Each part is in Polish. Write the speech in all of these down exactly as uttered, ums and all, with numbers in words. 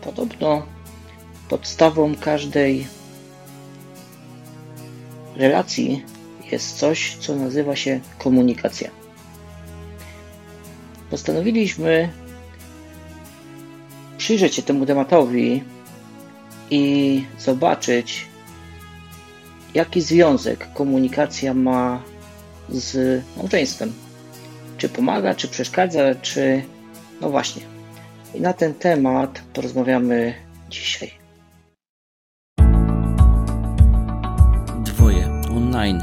Podobno podstawą każdej relacji jest coś, co nazywa się komunikacja. Postanowiliśmy przyjrzeć się temu tematowi i zobaczyć, jaki związek komunikacja ma z małżeństwem. Czy pomaga, czy przeszkadza, czy... No właśnie. I na ten temat porozmawiamy dzisiaj. Dwoje online,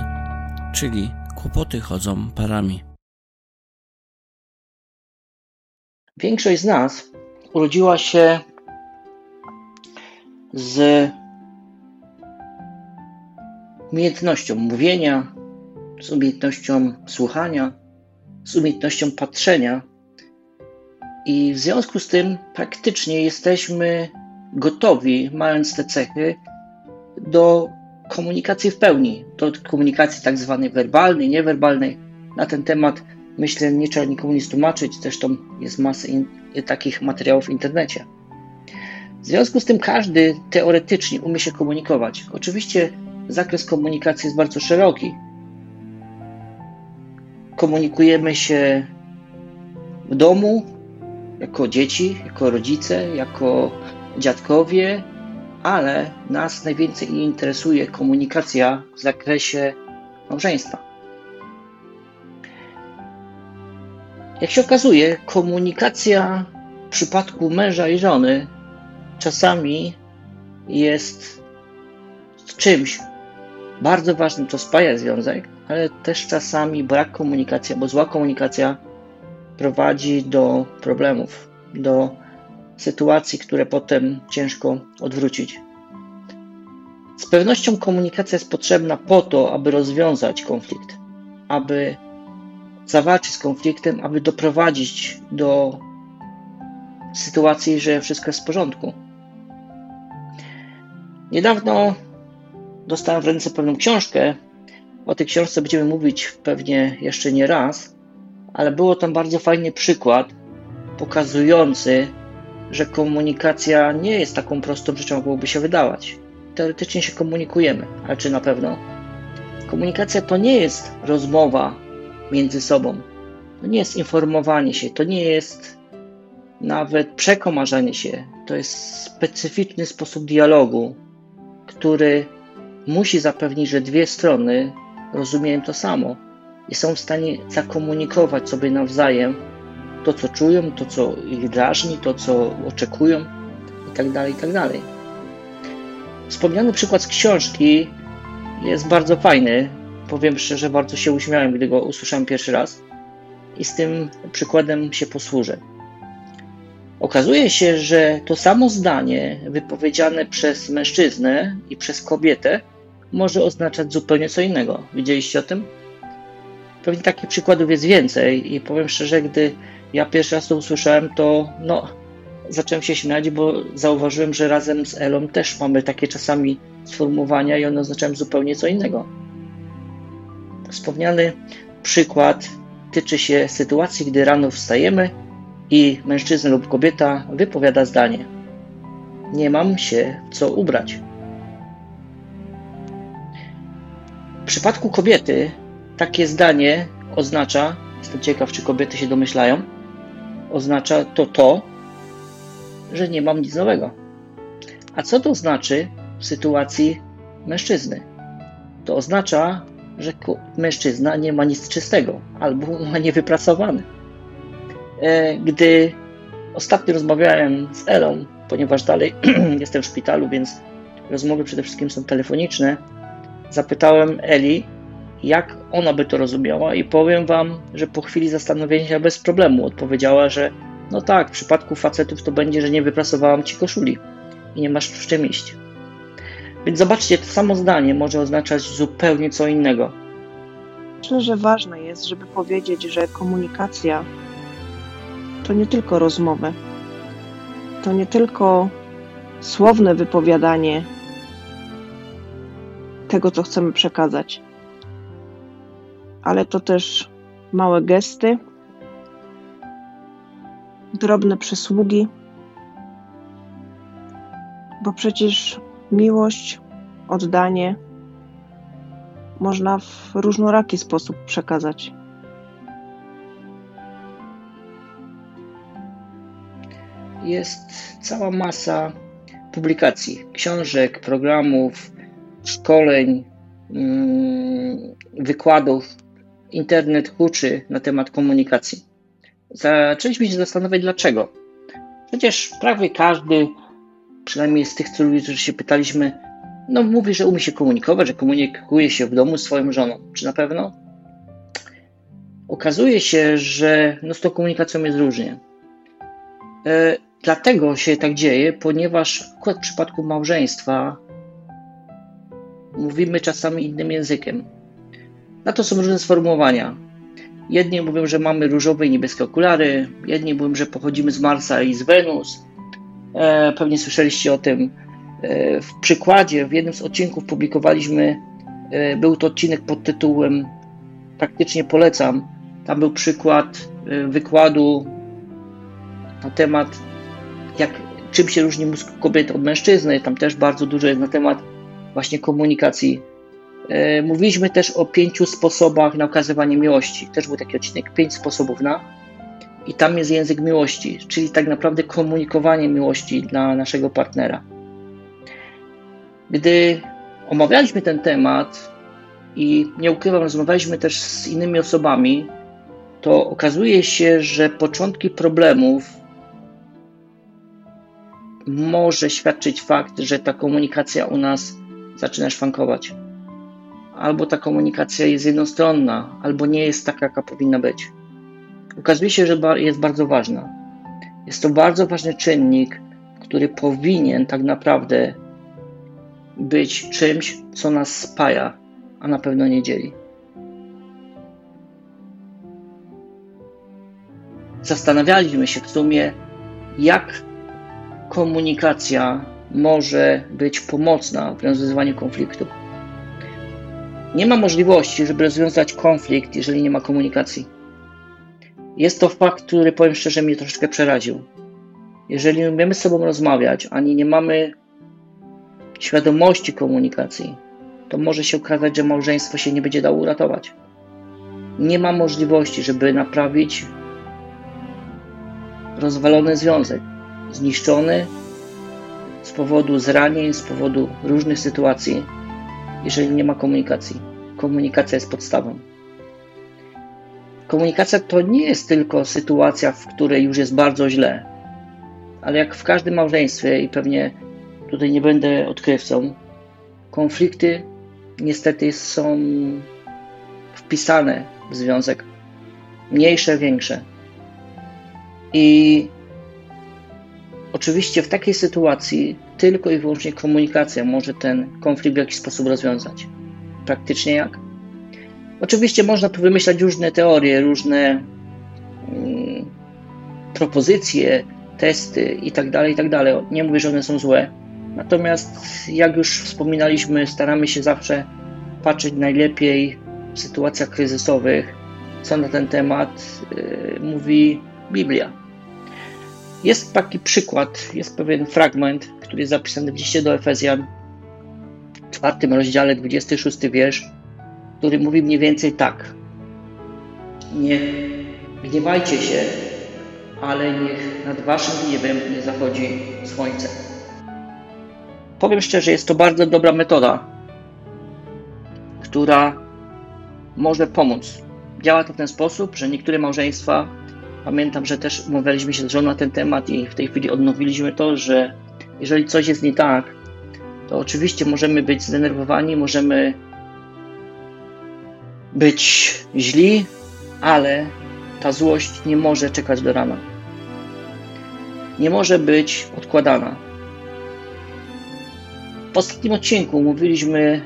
czyli kłopoty chodzą parami. Większość z nas urodziła się z umiejętnością mówienia, z umiejętnością słuchania, z umiejętnością patrzenia i w związku z tym praktycznie jesteśmy gotowi, mając te cechy, do komunikacji w pełni, do komunikacji tak zwanej werbalnej, niewerbalnej. Na ten temat myślę, nie trzeba nikomu nic tłumaczyć, zresztą jest masa in- takich materiałów w internecie. W związku z tym każdy teoretycznie umie się komunikować. Oczywiście zakres komunikacji jest bardzo szeroki. Komunikujemy się w domu, jako dzieci, jako rodzice, jako dziadkowie, ale nas najwięcej interesuje komunikacja w zakresie małżeństwa. Jak się okazuje, komunikacja w przypadku męża i żony czasami jest czymś bardzo ważnym, co spaja związek, ale też czasami brak komunikacji, bo zła komunikacja prowadzi do problemów, do sytuacji, które potem ciężko odwrócić. Z pewnością komunikacja jest potrzebna po to, aby rozwiązać konflikt, aby zawalczyć z konfliktem, aby doprowadzić do sytuacji, że wszystko jest w porządku. Niedawno dostałem w ręce pewną książkę. O tej książce będziemy mówić pewnie jeszcze nie raz, ale było tam bardzo fajny przykład pokazujący, że komunikacja nie jest taką prostą rzeczą, jak mogłoby się wydawać. Teoretycznie się komunikujemy, ale czy na pewno? Komunikacja to nie jest rozmowa między sobą, to nie jest informowanie się, to nie jest nawet przekomarzanie się, to jest specyficzny sposób dialogu, który musi zapewnić, że dwie strony rozumieją to samo i są w stanie zakomunikować sobie nawzajem to, co czują, to, co ich drażni, to, co oczekują itd., itd. Wspomniany przykład z książki jest bardzo fajny. Powiem szczerze, bardzo się uśmiałem, gdy go usłyszałem pierwszy raz i z tym przykładem się posłużę. Okazuje się, że to samo zdanie wypowiedziane przez mężczyznę i przez kobietę może oznaczać zupełnie co innego. Widzieliście o tym? Pewnie takich przykładów jest więcej i powiem szczerze, gdy ja pierwszy raz to usłyszałem, to no, zacząłem się śmiać, bo zauważyłem, że razem z Elą też mamy takie czasami sformułowania i one oznaczają zupełnie co innego. Wspomniany przykład tyczy się sytuacji, gdy rano wstajemy i mężczyzna lub kobieta wypowiada zdanie: nie mam się co ubrać. W przypadku kobiety takie zdanie oznacza, jestem ciekaw, czy kobiety się domyślają, oznacza to to, że nie mam nic nowego. A co to znaczy w sytuacji mężczyzny? To oznacza, że mężczyzna nie ma nic czystego albo ma niewypracowany. Gdy ostatnio rozmawiałem z Elą, ponieważ dalej jestem w szpitalu, więc rozmowy przede wszystkim są telefoniczne, zapytałem Eli, jak ona by to rozumiała i powiem Wam, że po chwili zastanowienia się bez problemu odpowiedziała, że no tak, w przypadku facetów to będzie, że nie wyprasowałam Ci koszuli i nie masz w czym iść. Więc zobaczcie, to samo zdanie może oznaczać zupełnie co innego. Myślę, że ważne jest, żeby powiedzieć, że komunikacja to nie tylko rozmowy, to nie tylko słowne wypowiadanie tego, co chcemy przekazać, ale to też małe gesty, drobne przysługi, bo przecież miłość, oddanie można w różnoraki sposób przekazać. Jest cała masa publikacji, książek, programów, szkoleń, wykładów. Internet huczy na temat komunikacji. Zaczęliśmy się zastanawiać, dlaczego. Przecież prawie każdy, przynajmniej z tych, którzy się pytaliśmy, no mówi, że umie się komunikować, że komunikuje się w domu z swoją żoną. Czy na pewno? Okazuje się, że no, z tą komunikacją jest różnie. E, dlatego się tak dzieje, ponieważ akurat w przypadku małżeństwa mówimy czasami innym językiem. Na to są różne sformułowania. Jedni mówią, że mamy różowe i niebieskie okulary, jedni mówią, że pochodzimy z Marsa i z Wenus. E, pewnie słyszeliście o tym e, w przykładzie. W jednym z odcinków publikowaliśmy, e, był to odcinek pod tytułem "Praktycznie polecam". Tam był przykład e, wykładu na temat, jak, czym się różni mózg kobiet od mężczyzny. Tam też bardzo dużo jest na temat właśnie komunikacji. Mówiliśmy też o pięciu sposobach na okazywanie miłości. Też był taki odcinek, pięć sposobów na. I tam jest język miłości, czyli tak naprawdę komunikowanie miłości dla naszego partnera. Gdy omawialiśmy ten temat i nie ukrywam, rozmawialiśmy też z innymi osobami, to okazuje się, że początki problemów może świadczyć fakt, że ta komunikacja u nas zaczyna szwankować. Albo ta komunikacja jest jednostronna, albo nie jest taka, jaka powinna być. Okazuje się, że jest bardzo ważna. Jest to bardzo ważny czynnik, który powinien tak naprawdę być czymś, co nas spaja, a na pewno nie dzieli. Zastanawialiśmy się w sumie, jak komunikacja może być pomocna w rozwiązywaniu konfliktu. Nie ma możliwości, żeby rozwiązać konflikt, jeżeli nie ma komunikacji. Jest to fakt, który, powiem szczerze, mnie troszeczkę przeraził. Jeżeli nie umiemy z sobą rozmawiać, ani nie mamy świadomości komunikacji, to może się okazać, że małżeństwo się nie będzie dało uratować. Nie ma możliwości, żeby naprawić rozwalony związek, zniszczony z powodu zranień, z powodu różnych sytuacji, jeżeli nie ma komunikacji. Komunikacja jest podstawą. Komunikacja to nie jest tylko sytuacja, w której już jest bardzo źle, ale jak w każdym małżeństwie, i pewnie tutaj nie będę odkrywcą, konflikty niestety są wpisane w związek. Mniejsze, większe. I oczywiście w takiej sytuacji tylko i wyłącznie komunikacja może ten konflikt w jakiś sposób rozwiązać. Praktycznie jak? Oczywiście można tu wymyślać różne teorie, różne mm, propozycje, testy itd., itd. Nie mówię, że one są złe. Natomiast jak już wspominaliśmy, staramy się zawsze patrzeć najlepiej w sytuacjach kryzysowych, co na ten temat yy, mówi Biblia. Jest taki przykład, jest pewien fragment, który jest zapisany w liście do Efezjan, w czwartym rozdziale, dwudziesty szósty wiersz, który mówi mniej więcej tak. Nie gniewajcie się, ale niech nad waszym gniewem nie zachodzi słońce. Powiem szczerze, jest to bardzo dobra metoda, która może pomóc. Działa to w ten sposób, że niektóre małżeństwa, pamiętam, że też umawialiśmy się z żoną na ten temat i w tej chwili odnowiliśmy to, że jeżeli coś jest nie tak, to oczywiście możemy być zdenerwowani, możemy być źli, ale ta złość nie może czekać do rana. Nie może być odkładana. W ostatnim odcinku mówiliśmy,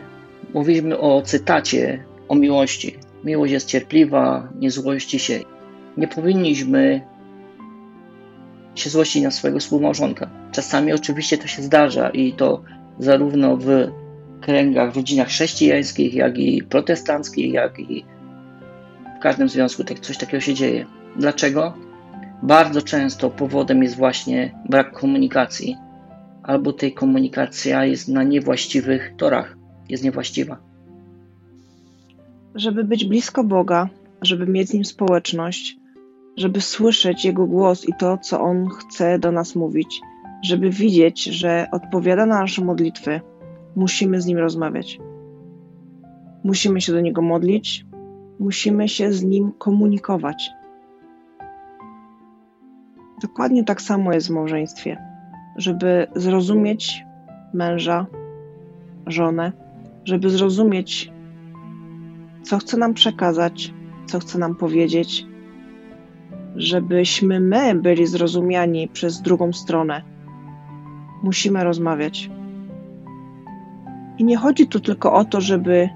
mówiliśmy o cytacie o miłości. Miłość jest cierpliwa, nie złości się. Nie powinniśmy się złości na swojego współmałżonka. Czasami oczywiście to się zdarza i to zarówno w kręgach, w rodzinach chrześcijańskich, jak i protestanckich, jak i w każdym związku tak, coś takiego się dzieje. Dlaczego? Bardzo często powodem jest właśnie brak komunikacji albo tej komunikacja jest na niewłaściwych torach, jest niewłaściwa. Żeby być blisko Boga, żeby mieć z Nim społeczność, żeby słyszeć Jego głos i to, co On chce do nas mówić, żeby widzieć, że odpowiada na nasze modlitwy, musimy z Nim rozmawiać. Musimy się do Niego modlić, musimy się z Nim komunikować. Dokładnie tak samo jest w małżeństwie. Żeby zrozumieć męża, żonę, żeby zrozumieć, co chce nam przekazać, co chce nam powiedzieć, żebyśmy my byli zrozumiani przez drugą stronę, musimy rozmawiać. I nie chodzi tu tylko o to, żeby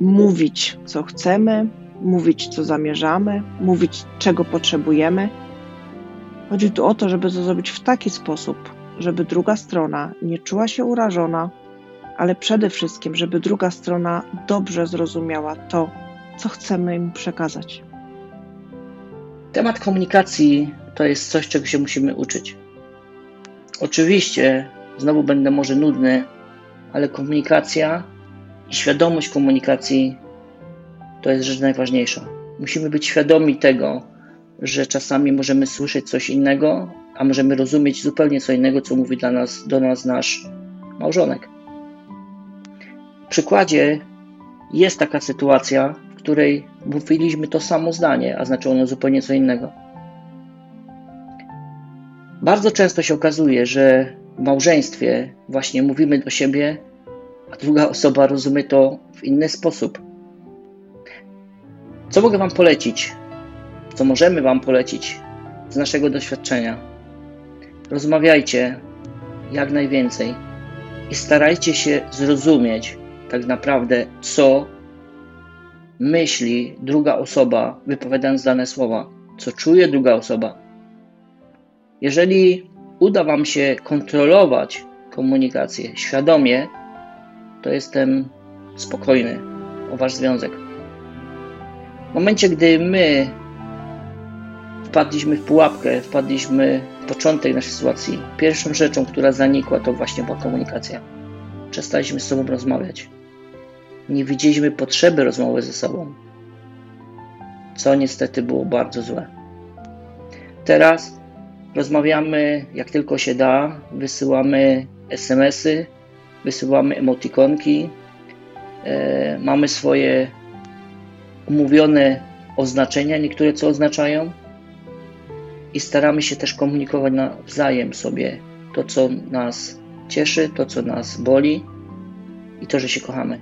mówić, co chcemy, mówić, co zamierzamy, mówić, czego potrzebujemy. Chodzi tu o to, żeby to zrobić w taki sposób, żeby druga strona nie czuła się urażona, ale przede wszystkim, żeby druga strona dobrze zrozumiała to, co chcemy im przekazać. Temat komunikacji to jest coś, czego się musimy uczyć. Oczywiście, znowu będę może nudny, ale komunikacja i świadomość komunikacji to jest rzecz najważniejsza. Musimy być świadomi tego, że czasami możemy słyszeć coś innego, a możemy rozumieć zupełnie co innego, co mówi dla nas, do nas nasz małżonek. W przykładzie jest taka sytuacja, w której mówiliśmy to samo zdanie, a znaczyło ono zupełnie co innego. Bardzo często się okazuje, że w małżeństwie właśnie mówimy do siebie, a druga osoba rozumie to w inny sposób. Co mogę Wam polecić? Co możemy Wam polecić z naszego doświadczenia? Rozmawiajcie jak najwięcej i starajcie się zrozumieć tak naprawdę, co myśli druga osoba, wypowiadając dane słowa, co czuje druga osoba. Jeżeli uda Wam się kontrolować komunikację świadomie, to jestem spokojny o Wasz związek. W momencie, gdy my wpadliśmy w pułapkę, wpadliśmy w początek naszej sytuacji, pierwszą rzeczą, która zanikła, to właśnie była komunikacja. Przestaliśmy z sobą rozmawiać. Nie widzieliśmy potrzeby rozmowy ze sobą, co niestety było bardzo złe. Teraz rozmawiamy jak tylko się da, wysyłamy es em esy, wysyłamy emotikonki, e, mamy swoje umówione oznaczenia, niektóre co oznaczają, i staramy się też komunikować nawzajem sobie to, co nas cieszy, to, co nas boli i to, że się kochamy.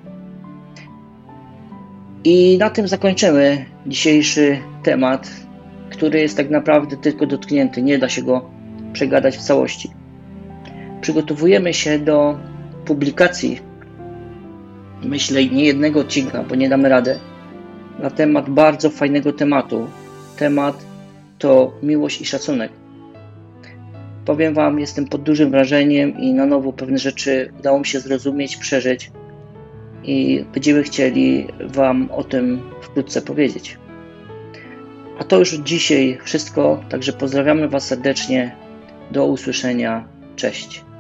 I na tym zakończymy dzisiejszy temat, który jest tak naprawdę tylko dotknięty, nie da się go przegadać w całości. Przygotowujemy się do publikacji, myślę, nie jednego odcinka, bo nie damy rady, na temat bardzo fajnego tematu. Temat to miłość i szacunek. Powiem Wam, jestem pod dużym wrażeniem i na nowo pewne rzeczy udało mi się zrozumieć, przeżyć i będziemy chcieli Wam o tym wkrótce powiedzieć. A to już dzisiaj wszystko, także pozdrawiamy Was serdecznie, do usłyszenia, cześć.